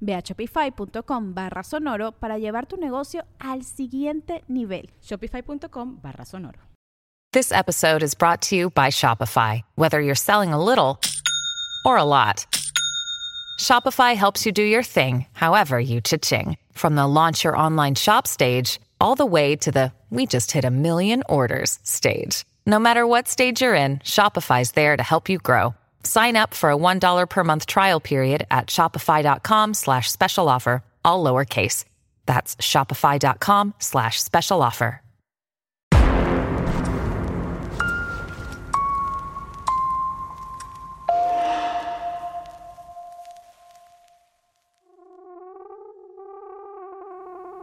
Ve a shopify.com/sonoro para llevar tu negocio al siguiente nivel. Shopify.com/sonoro. This episode is brought to you by Shopify. Whether you're selling a little or a lot, Shopify helps you do your thing, however you cha-ching. From the launch your online shop stage, all the way to the we just hit 1,000,000 orders stage. No matter what stage you're in, Shopify's there to help you grow. Sign up for a $1 per month trial period at shopify.com/special offer, all lowercase. That's shopify.com/special offer.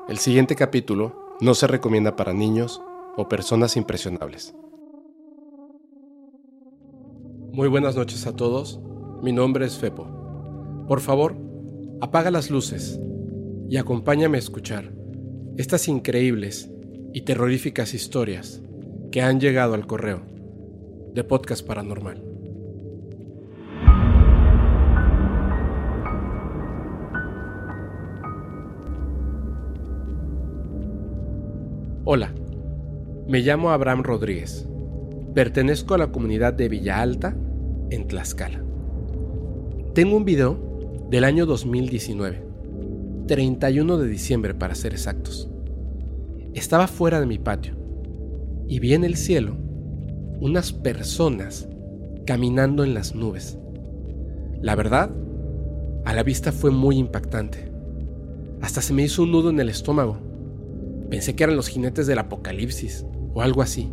El siguiente capítulo no se recomienda para niños o personas impresionables. Muy buenas noches a todos, mi nombre es FEPO. Por favor, apaga las luces y acompáñame a escuchar estas increíbles y terroríficas historias que han llegado al correo de Podcast Paranormal. Hola, me llamo Abraham Rodríguez. Pertenezco a la comunidad de Villa Alta, en Tlaxcala. Tengo un video del año 2019, 31 de diciembre para ser exactos. Estaba fuera de mi patio y vi en el cielo unas personas caminando en las nubes. La verdad, a la vista fue muy impactante. Hasta se me hizo un nudo en el estómago. Pensé que eran los jinetes del apocalipsis o algo así.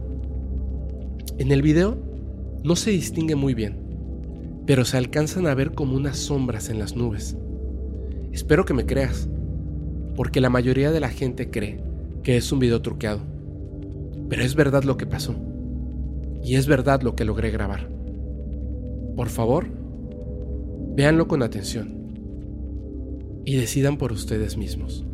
En el video no se distingue muy bien, pero se alcanzan a ver como unas sombras en las nubes. Espero que me creas, porque la mayoría de la gente cree que es un video truqueado. Pero es verdad lo que pasó, y es verdad lo que logré grabar. Por favor, véanlo con atención y decidan por ustedes mismos.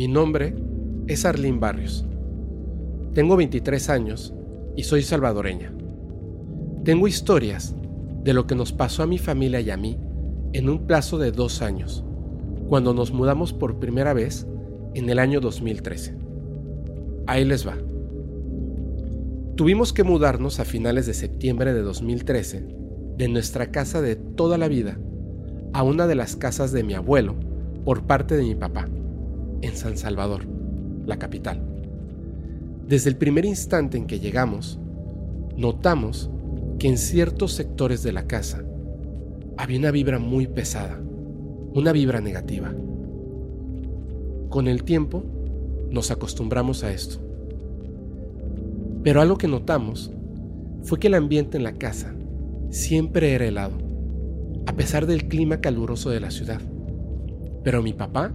Mi nombre es Arlin Barrios. Tengo 23 años y soy salvadoreña. Tengo historias de lo que nos pasó a mi familia y a mí en un plazo de 2 años, cuando nos mudamos por primera vez en el año 2013. Ahí les va. Tuvimos que mudarnos a finales de septiembre de 2013 de nuestra casa de toda la vida a una de las casas de mi abuelo por parte de mi papá, en San Salvador, la capital. Desde el primer instante en que llegamos, notamos que en ciertos sectores de la casa había una vibra muy pesada, una vibra negativa. Con el tiempo nos acostumbramos a esto, pero algo que notamos fue que el ambiente en la casa siempre era helado, a pesar del clima caluroso de la ciudad, pero mi papá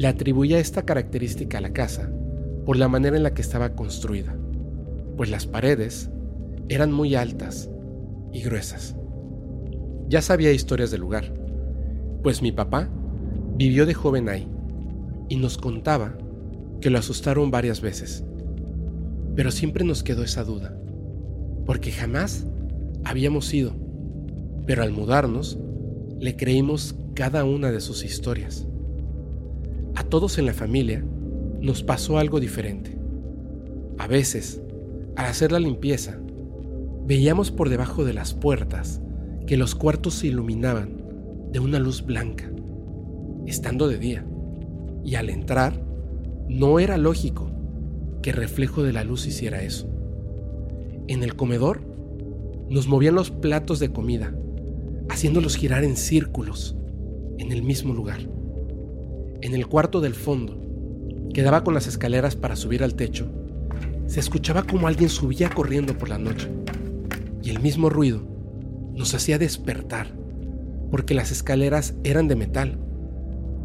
le atribuía esta característica a la casa por la manera en la que estaba construida, pues las paredes eran muy altas y gruesas. Ya sabía historias del lugar, pues mi papá vivió de joven ahí y nos contaba que lo asustaron varias veces, pero siempre nos quedó esa duda, porque jamás habíamos ido, pero al mudarnos le creímos cada una de sus historias. A todos en la familia nos pasó algo diferente. A veces, al hacer la limpieza, veíamos por debajo de las puertas que los cuartos se iluminaban de una luz blanca, estando de día, y al entrar, no era lógico que el reflejo de la luz hiciera eso. En el comedor, nos movían los platos de comida, haciéndolos girar en círculos en el mismo lugar. En el cuarto del fondo, que daba con las escaleras para subir al techo, se escuchaba como alguien subía corriendo por la noche, y el mismo ruido nos hacía despertar, porque las escaleras eran de metal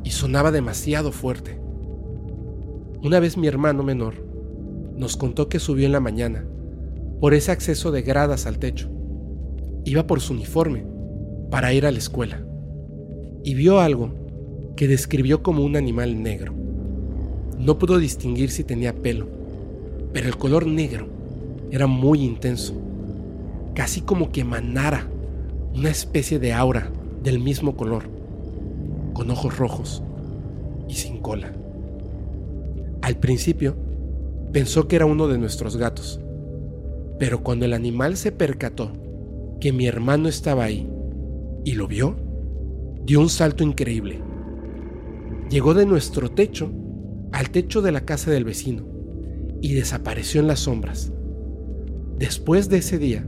y sonaba demasiado fuerte. Una vez mi hermano menor nos contó que subió en la mañana por ese acceso de gradas al techo. Iba por su uniforme para ir a la escuela y vio algo que describió como un animal negro. No pudo distinguir si tenía pelo, pero el color negro era muy intenso, casi como que emanara una especie de aura del mismo color, con ojos rojos y sin cola. Al principio pensó que era uno de nuestros gatos, pero cuando el animal se percató que mi hermano estaba ahí y lo vio, dio un salto increíble. Llegó de nuestro techo al techo de la casa del vecino y desapareció en las sombras. Después de ese día,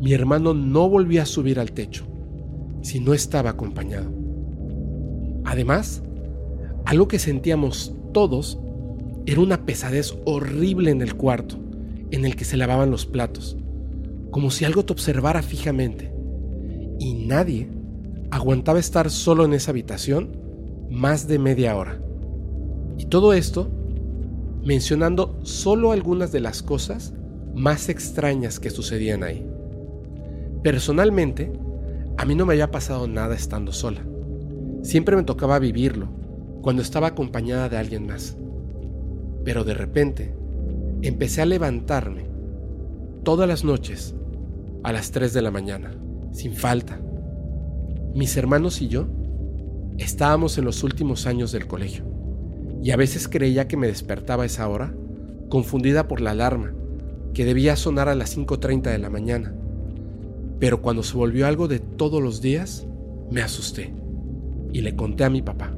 mi hermano no volvió a subir al techo si no estaba acompañado. Además, algo que sentíamos todos era una pesadez horrible en el cuarto en el que se lavaban los platos, como si algo te observara fijamente, y nadie aguantaba estar solo en esa habitación más de media hora. Y todo esto mencionando solo algunas de las cosas más extrañas que sucedían ahí. Personalmente, a mí no me había pasado nada estando sola. Siempre me tocaba vivirlo cuando estaba acompañada de alguien más. Pero de repente, empecé a levantarme todas las noches a las 3 de la mañana, sin falta. Mis hermanos y yo estábamos en los últimos años del colegio, y a veces creía que me despertaba a esa hora, confundida por la alarma, que debía sonar a las 5:30 de la mañana. Pero cuando se volvió algo de todos los días, me asusté, y le conté a mi papá.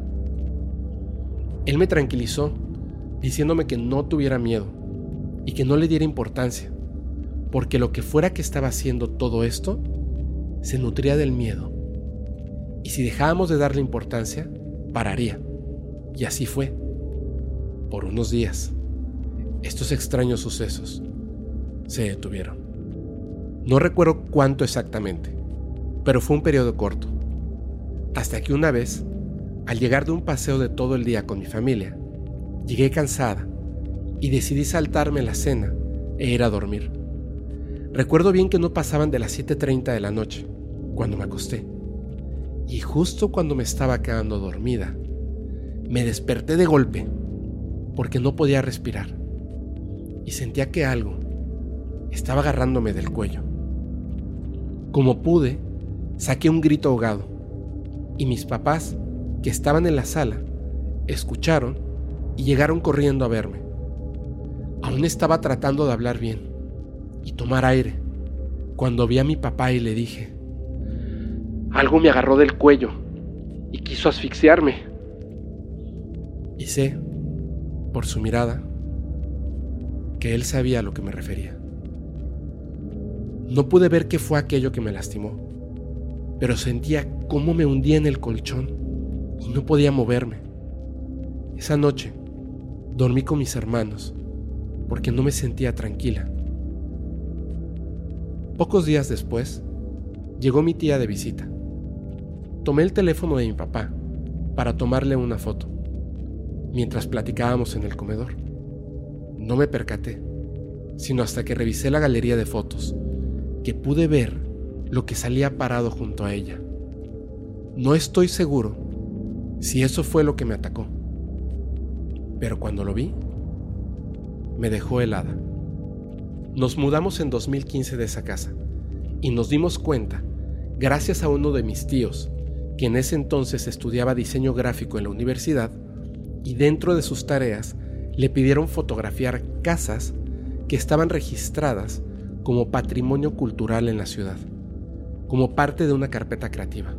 Él me tranquilizó, diciéndome que no tuviera miedo, y que no le diera importancia, porque lo que fuera que estaba haciendo todo esto, se nutría del miedo, y si dejábamos de darle importancia, pararía. Y así fue, por unos días. Estos extraños sucesos se detuvieron. No recuerdo cuánto exactamente, pero fue un periodo corto. Hasta que una vez, al llegar de un paseo de todo el día con mi familia, llegué cansada y decidí saltarme la cena e ir a dormir. Recuerdo bien que no pasaban de las 7:30 de la noche, cuando me acosté. Y justo cuando me estaba quedando dormida, me desperté de golpe porque no podía respirar y sentía que algo estaba agarrándome del cuello. Como pude, saqué un grito ahogado y mis papás, que estaban en la sala, escucharon y llegaron corriendo a verme. Aún estaba tratando de hablar bien y tomar aire cuando vi a mi papá y le dije: algo me agarró del cuello y quiso asfixiarme. Y sé, por su mirada, que él sabía a lo que me refería. No pude ver qué fue aquello que me lastimó, pero sentía cómo me hundía en el colchón y no podía moverme. Esa noche dormí con mis hermanos porque no me sentía tranquila. Pocos días después, llegó mi tía de visita. Tomé el teléfono de mi papá para tomarle una foto, mientras platicábamos en el comedor. No me percaté, sino hasta que revisé la galería de fotos, que pude ver lo que salía parado junto a ella. No estoy seguro si eso fue lo que me atacó, pero cuando lo vi, me dejó helada. Nos mudamos en 2015 de esa casa y nos dimos cuenta, gracias a uno de mis tíos, que en ese entonces estudiaba diseño gráfico en la universidad, y dentro de sus tareas le pidieron fotografiar casas que estaban registradas como patrimonio cultural en la ciudad, como parte de una carpeta creativa.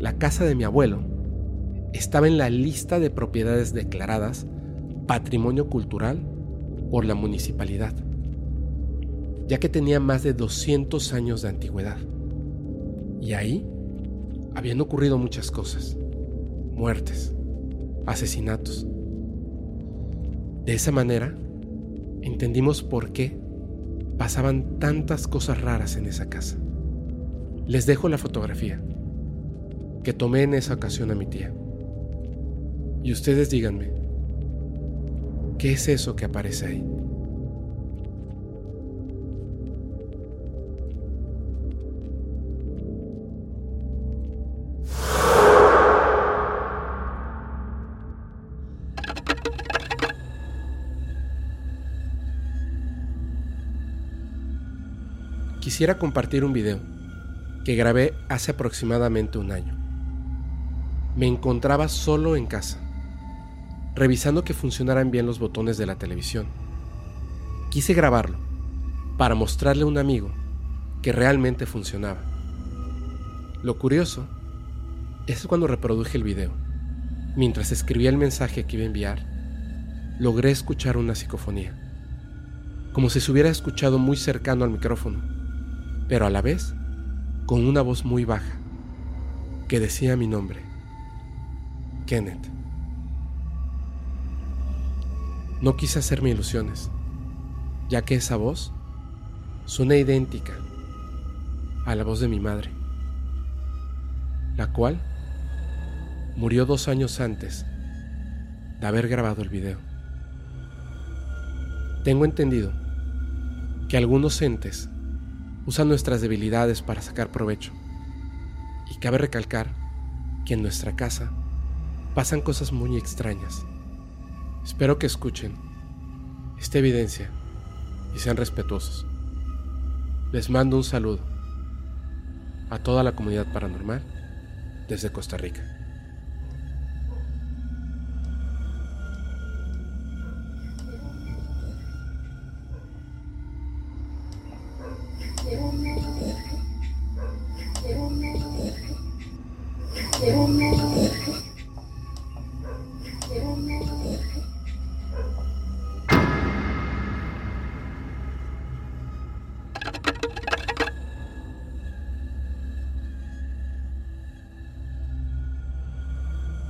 La casa de mi abuelo estaba en la lista de propiedades declaradas patrimonio cultural por la municipalidad, ya que tenía más de 200 años de antigüedad. Y ahí habían ocurrido muchas cosas: muertes, asesinatos. De esa manera, entendimos por qué pasaban tantas cosas raras en esa casa. Les dejo la fotografía que tomé en esa ocasión a mi tía. Y ustedes díganme, ¿qué es eso que aparece ahí? Quisiera compartir un video que grabé hace aproximadamente un año. Me encontraba solo en casa, revisando que funcionaran bien los botones de la televisión. Quise grabarlo para mostrarle a un amigo que realmente funcionaba. Lo curioso es cuando reproduje el video, mientras escribía el mensaje que iba a enviar, logré escuchar una psicofonía, como si se hubiera escuchado muy cercano al micrófono, pero a la vez con una voz muy baja que decía mi nombre: Kenneth. No quise hacerme ilusiones, ya que esa voz suena idéntica a la voz de mi madre, la cual murió 2 años antes de haber grabado el video. Tengo entendido que algunos entes usan nuestras debilidades para sacar provecho. Y cabe recalcar que en nuestra casa pasan cosas muy extrañas. Espero que escuchen esta evidencia y sean respetuosos. Les mando un saludo a toda la comunidad paranormal desde Costa Rica.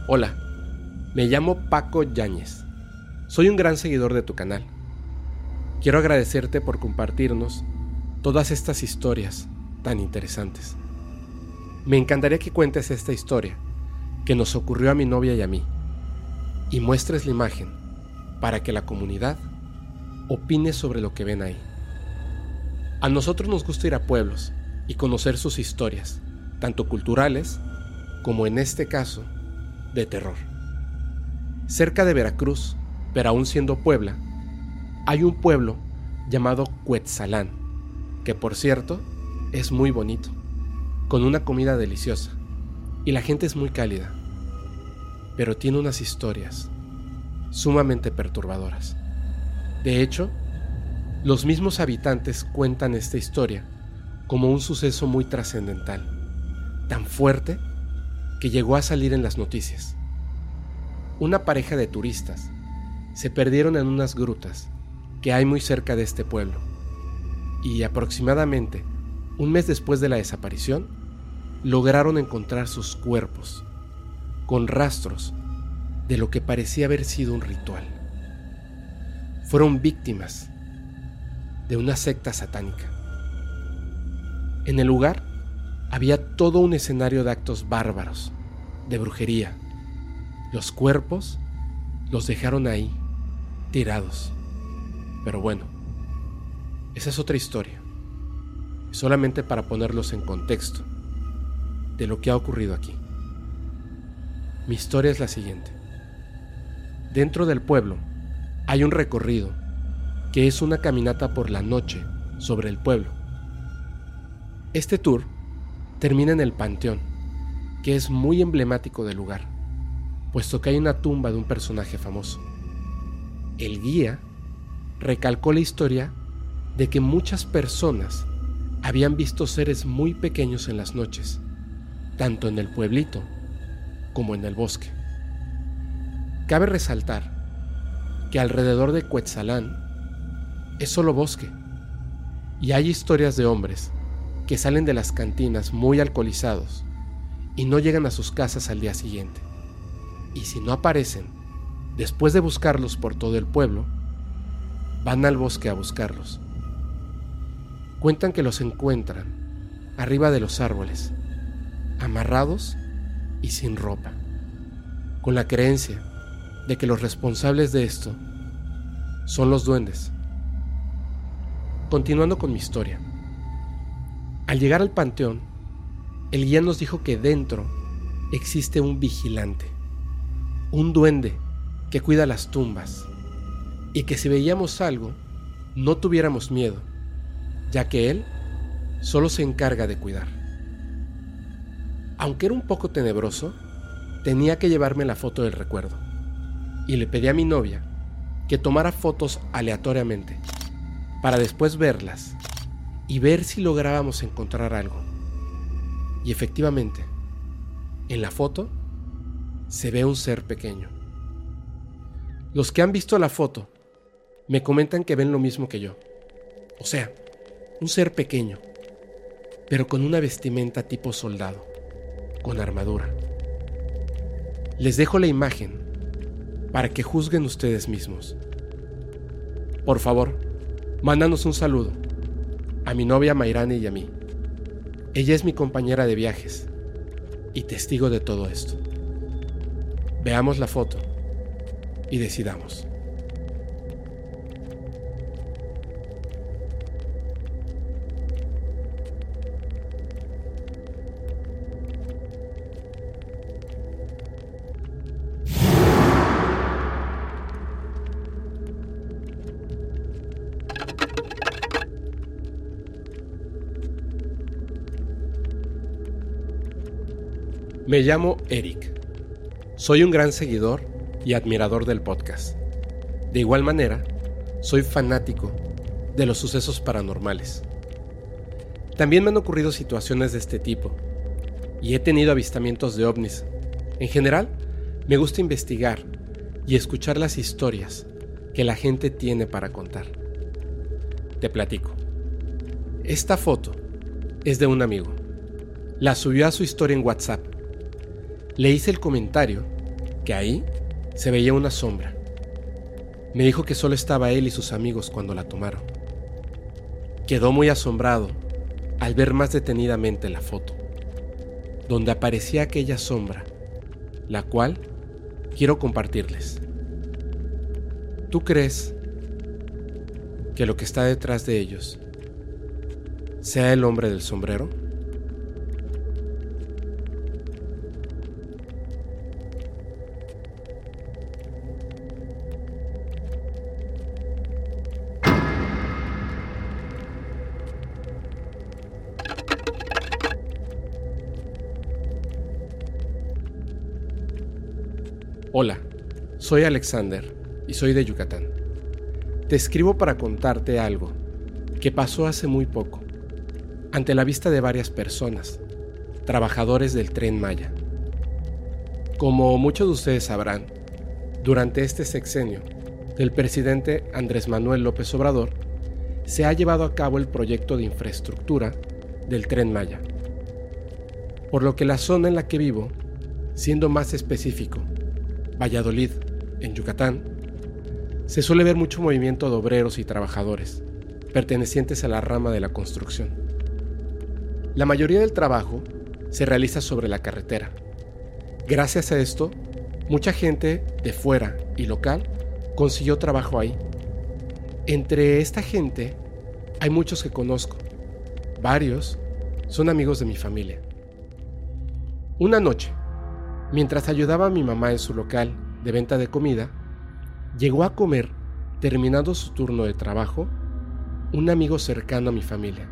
Hola, me llamo Paco Yáñez. Soy un gran seguidor de tu canal. Quiero agradecerte por compartirnos todas estas historias tan interesantes. Me encantaría que cuentes esta historia que nos ocurrió a mi novia y a mí, y muestres la imagen para que la comunidad opine sobre lo que ven ahí. A nosotros nos gusta ir a pueblos y conocer sus historias, tanto culturales como en este caso de terror. Cerca de Veracruz pero aún siendo Puebla, hay un pueblo llamado Cuetzalán, que por cierto es muy bonito, con una comida deliciosa, y la gente es muy cálida, pero tiene unas historias sumamente perturbadoras. De hecho, los mismos habitantes cuentan esta historia como un suceso muy trascendental, tan fuerte que llegó a salir en las noticias. Una pareja de turistas se perdieron en unas grutas que hay muy cerca de este pueblo, y aproximadamente un mes después de la desaparición, lograron encontrar sus cuerpos con rastros de lo que parecía haber sido un ritual. Fueron víctimas de una secta satánica. En el lugar había todo un escenario de actos bárbaros, de brujería. Los cuerpos los dejaron ahí, tirados. Pero bueno, esa es otra historia, solamente para ponerlos en contexto de lo que ha ocurrido aquí. Mi historia es la siguiente. Dentro del pueblo hay un recorrido que es una caminata por la noche sobre el pueblo. Este tour termina en el panteón, que es muy emblemático del lugar, puesto que hay una tumba de un personaje famoso. El guía recalcó la historia de que muchas personas habían visto seres muy pequeños en las noches, tanto en el pueblito como en el bosque. Cabe resaltar que alrededor de Cuetzalán es solo bosque, y hay historias de hombres que salen de las cantinas muy alcoholizados y no llegan a sus casas al día siguiente, y si no aparecen, después de buscarlos por todo el pueblo, van al bosque a buscarlos. Cuentan que los encuentran arriba de los árboles, amarrados y sin ropa, con la creencia de que los responsables de esto son los duendes. Continuando con mi historia, al llegar al panteón, el guía nos dijo que dentro existe un vigilante, un duende que cuida las tumbas, y que si veíamos algo no tuviéramos miedo, ya que él solo se encarga de cuidar. Aunque era un poco tenebroso, tenía que llevarme la foto del recuerdo, y le pedí a mi novia que tomara fotos aleatoriamente, para después verlas y ver si lográbamos encontrar algo. Y efectivamente, en la foto se ve un ser pequeño. Los que han visto la foto me comentan que ven lo mismo que yo, o sea, un ser pequeño, pero con una vestimenta tipo soldado, con armadura. Les dejo la imagen para que juzguen ustedes mismos. Por favor, mándanos un saludo a mi novia Mayrani y a mí. Ella es mi compañera de viajes y testigo de todo esto. Veamos la foto y decidamos. Me llamo Eric, soy un gran seguidor y admirador del podcast. De igual manera, soy fanático de los sucesos paranormales. También me han ocurrido situaciones de este tipo y he tenido avistamientos de ovnis. En general, me gusta investigar y escuchar las historias que la gente tiene para contar. Te platico. Esta foto es de un amigo. La subió a su historia en WhatsApp. Le hice el comentario que ahí se veía una sombra. Me dijo que solo estaba él y sus amigos cuando la tomaron. Quedó muy asombrado al ver más detenidamente la foto, donde aparecía aquella sombra, la cual quiero compartirles. ¿Tú crees que lo que está detrás de ellos sea el hombre del sombrero? Hola, soy Alexander y soy de Yucatán. Te escribo para contarte algo que pasó hace muy poco, ante la vista de varias personas, trabajadores del Tren Maya. Como muchos de ustedes sabrán, durante este sexenio del presidente Andrés Manuel López Obrador, se ha llevado a cabo el proyecto de infraestructura del Tren Maya, por lo que la zona en la que vivo, siendo más específico, Valladolid, en Yucatán, se suele ver mucho movimiento de obreros y trabajadores, pertenecientes a la rama de la construcción. La mayoría del trabajo se realiza sobre la carretera. Gracias a esto, mucha gente de fuera y local consiguió trabajo ahí. Entre esta gente hay muchos que conozco. Varios son amigos de mi familia. Una noche, mientras ayudaba a mi mamá en su local de venta de comida, llegó a comer, terminando su turno de trabajo, un amigo cercano a mi familia,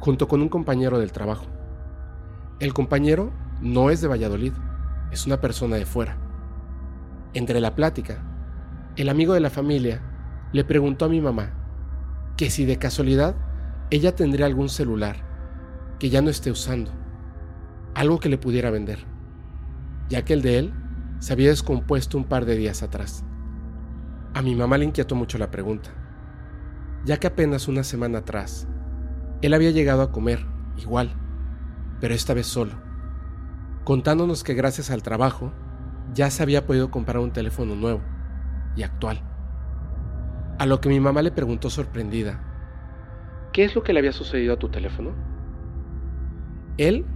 junto con un compañero del trabajo. El compañero no es de Valladolid, es una persona de fuera. Entre la plática, el amigo de la familia le preguntó a mi mamá que si de casualidad ella tendría algún celular que ya no esté usando, algo que le pudiera vender, ya que el de él se había descompuesto un par de días atrás. A mi mamá le inquietó mucho la pregunta, ya que apenas una semana atrás él había llegado a comer igual, pero esta vez solo, contándonos que gracias al trabajo ya se había podido comprar un teléfono nuevo y actual. A lo que mi mamá le preguntó sorprendida, ¿qué es lo que le había sucedido a tu teléfono? Él,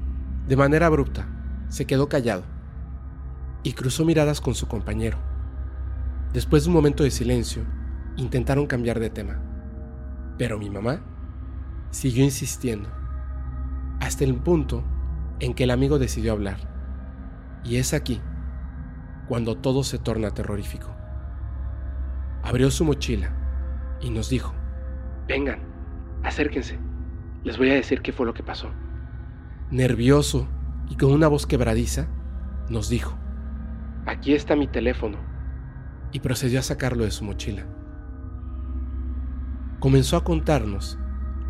de manera abrupta, se quedó callado y cruzó miradas con su compañero. Después de un momento de silencio, intentaron cambiar de tema, pero mi mamá siguió insistiendo, hasta el punto en que el amigo decidió hablar. Y es aquí cuando todo se torna terrorífico. Abrió su mochila y nos dijo, vengan, acérquense, les voy a decir qué fue lo que pasó. Nervioso y con una voz quebradiza, nos dijo, aquí está mi teléfono, y procedió a sacarlo de su mochila. Comenzó a contarnos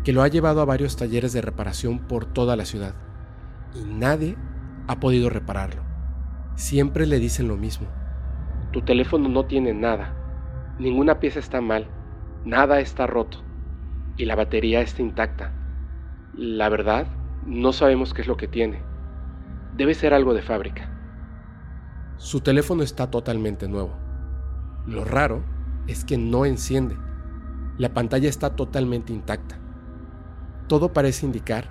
que lo ha llevado a varios talleres de reparación por toda la ciudad, y nadie ha podido repararlo. Siempre le dicen lo mismo, tu teléfono no tiene nada. Ninguna pieza está mal, nada está roto y la batería está intacta. La verdad, no sabemos qué es lo que tiene. Debe ser algo de fábrica. Su teléfono está totalmente nuevo. Lo raro es que no enciende. La pantalla está totalmente intacta. Todo parece indicar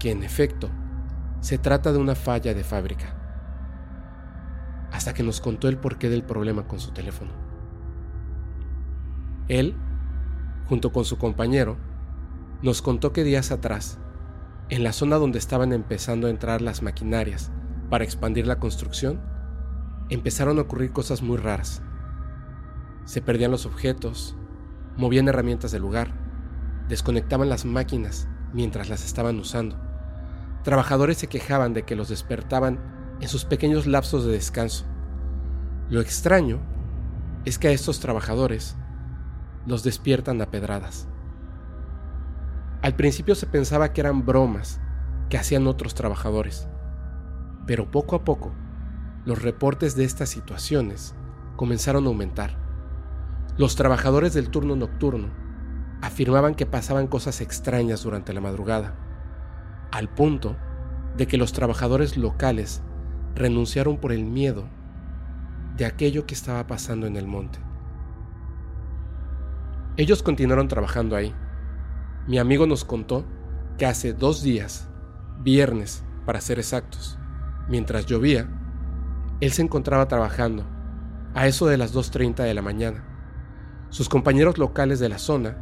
que, en efecto, se trata de una falla de fábrica. Hasta que nos contó el porqué del problema con su teléfono. Él, junto con su compañero, nos contó que días atrás, en la zona donde estaban empezando a entrar las maquinarias para expandir la construcción, empezaron a ocurrir cosas muy raras. Se perdían los objetos, movían herramientas del lugar, desconectaban las máquinas mientras las estaban usando. Trabajadores se quejaban de que los despertaban en sus pequeños lapsos de descanso. Lo extraño es que a estos trabajadores los despiertan a pedradas. Al principio se pensaba que eran bromas que hacían otros trabajadores, pero poco a poco los reportes de estas situaciones comenzaron a aumentar. Los trabajadores del turno nocturno afirmaban que pasaban cosas extrañas durante la madrugada, al punto de que los trabajadores locales renunciaron por el miedo de aquello que estaba pasando en el monte. Ellos continuaron trabajando ahí. Mi amigo nos contó que hace 2 días, viernes para ser exactos, mientras llovía, él se encontraba trabajando a eso de las 2:30 de la mañana. Sus compañeros locales de la zona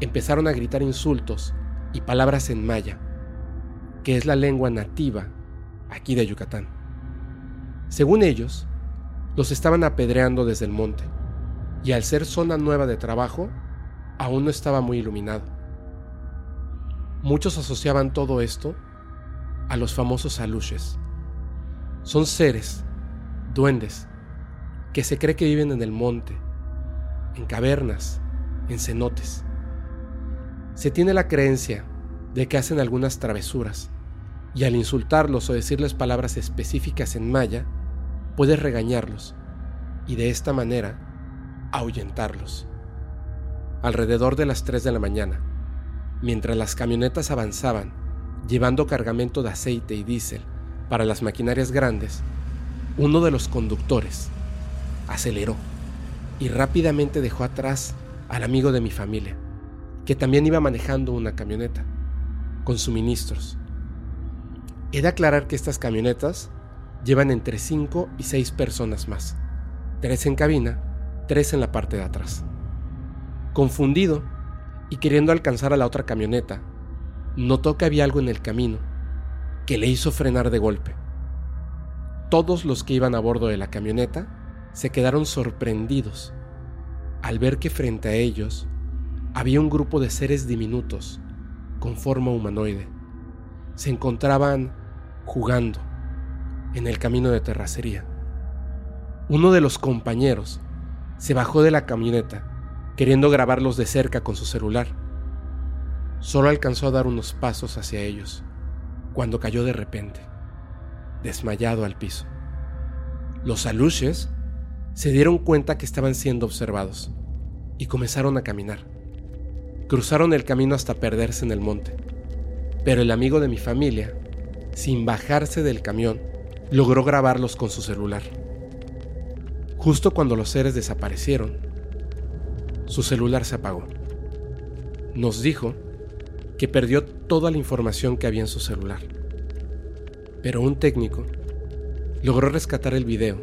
empezaron a gritar insultos y palabras en maya, que es la lengua nativa aquí de Yucatán. Según ellos, los estaban apedreando desde el monte, y al ser zona nueva de trabajo, aún no estaba muy iluminado. Muchos asociaban todo esto a los famosos aluxes. Son seres, duendes que se cree que viven en el monte, en cavernas, en cenotes. Se tiene la creencia de que hacen algunas travesuras, y al insultarlos o decirles palabras específicas en maya, puedes regañarlos y de esta manera ahuyentarlos. Alrededor de las 3 de la mañana, mientras las camionetas avanzaban, llevando cargamento de aceite y diésel para las maquinarias grandes, uno de los conductores aceleró y rápidamente dejó atrás al amigo de mi familia, que también iba manejando una camioneta con suministros. He de aclarar que estas camionetas llevan entre 5 y 6 personas más, 3 en cabina, 3 en la parte de atrás. Confundido y queriendo alcanzar a la otra camioneta, notó que había algo en el camino que le hizo frenar de golpe. Todos los que iban a bordo de la camioneta se quedaron sorprendidos al ver que frente a ellos había un grupo de seres diminutos con forma humanoide. Se encontraban jugando en el camino de terracería. Uno de los compañeros se bajó de la camioneta queriendo grabarlos de cerca con su celular. Solo alcanzó a dar unos pasos hacia ellos cuando cayó de repente, desmayado al piso. Los aluches se dieron cuenta que estaban siendo observados y comenzaron a caminar. Cruzaron el camino hasta perderse en el monte, pero el amigo de mi familia, sin bajarse del camión, logró grabarlos con su celular. Justo cuando los seres desaparecieron, su celular se apagó. Nos dijo que perdió toda la información que había en su celular, pero un técnico logró rescatar el video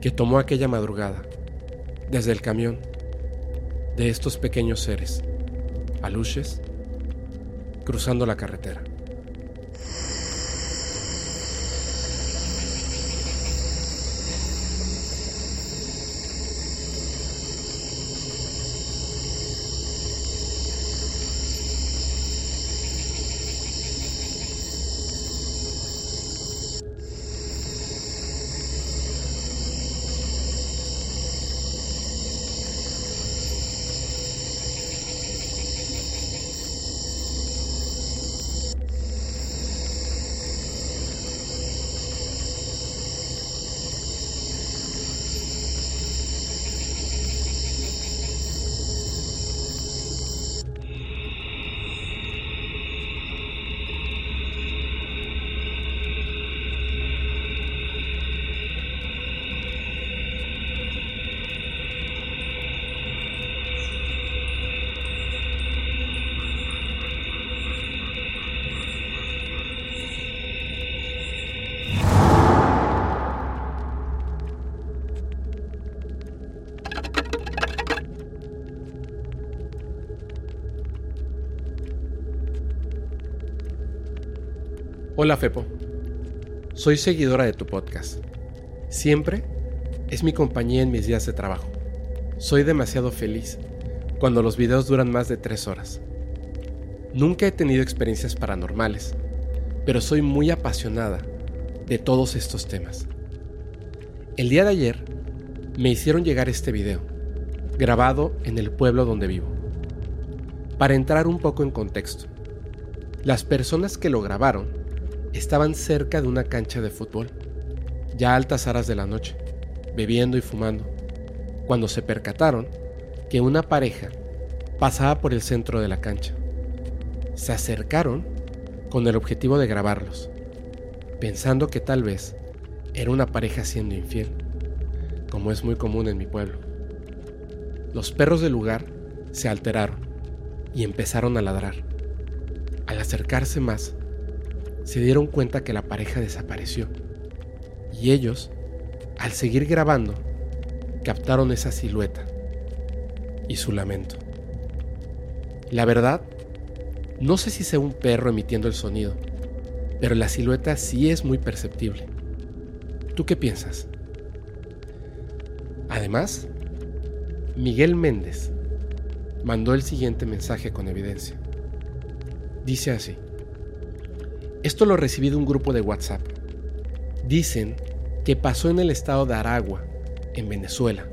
que tomó aquella madrugada desde el camión de estos pequeños seres aluches cruzando la carretera. Hola Fepo, soy seguidora de tu podcast, siempre es mi compañía en mis días de trabajo, soy demasiado feliz cuando los videos duran más de 3 horas, nunca he tenido experiencias paranormales, pero soy muy apasionada de todos estos temas. El día de ayer me hicieron llegar este video, grabado en el pueblo donde vivo. Para entrar un poco en contexto, las personas que lo grabaron estaban cerca de una cancha de fútbol, ya a altas horas de la noche, bebiendo y fumando, cuando se percataron que una pareja pasaba por el centro de la cancha. Se acercaron con el objetivo de grabarlos, pensando que tal vez era una pareja siendo infiel, como es muy común en mi pueblo. Los perros del lugar se alteraron y empezaron a ladrar. Al acercarse más, se dieron cuenta que la pareja desapareció y ellos, al seguir grabando, captaron esa silueta y su lamento. La verdad, no sé si sea un perro emitiendo el sonido, pero la silueta sí es muy perceptible. ¿Tú qué piensas? Además, Miguel Méndez mandó el siguiente mensaje con evidencia. Dice así: esto lo recibí de un grupo de WhatsApp. Dicen que pasó en el estado de Aragua, en Venezuela.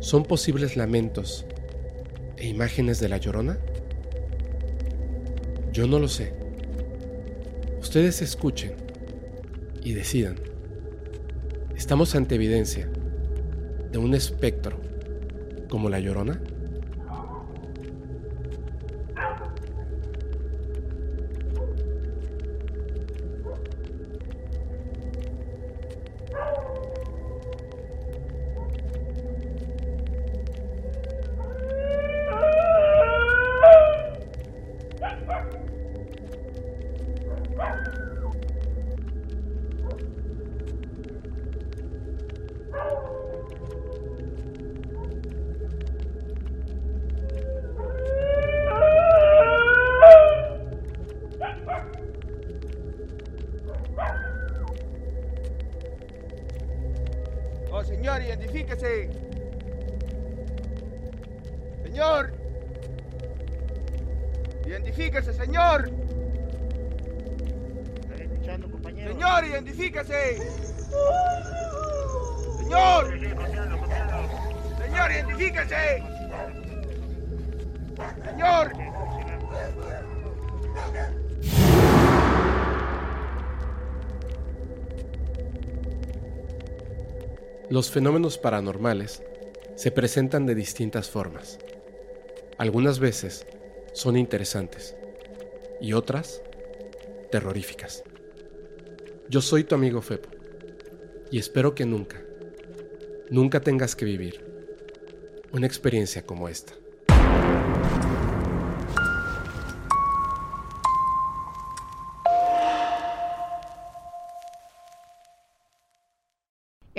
¿Son posibles lamentos e imágenes de la Llorona? Yo no lo sé. Ustedes escuchen y decidan. ¿Estamos ante evidencia de un espectro como la Llorona? Señor, identifíquese. Señor, identifíquese, señor. ¿Estás escuchando, compañero? Señor, identifíquese. Señor, señor, identifíquese. Señor. Los fenómenos paranormales se presentan de distintas formas. Algunas veces son interesantes y otras terroríficas. Yo soy tu amigo Fepo y espero que nunca tengas que vivir una experiencia como esta.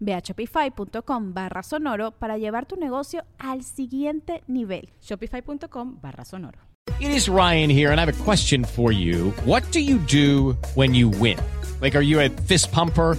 Ve a shopify.com/sonoro para llevar tu negocio al siguiente nivel. Shopify.com/sonoro. It is Ryan here, and I have a question for you. What do you do when you win? Like, are you a fist pumper?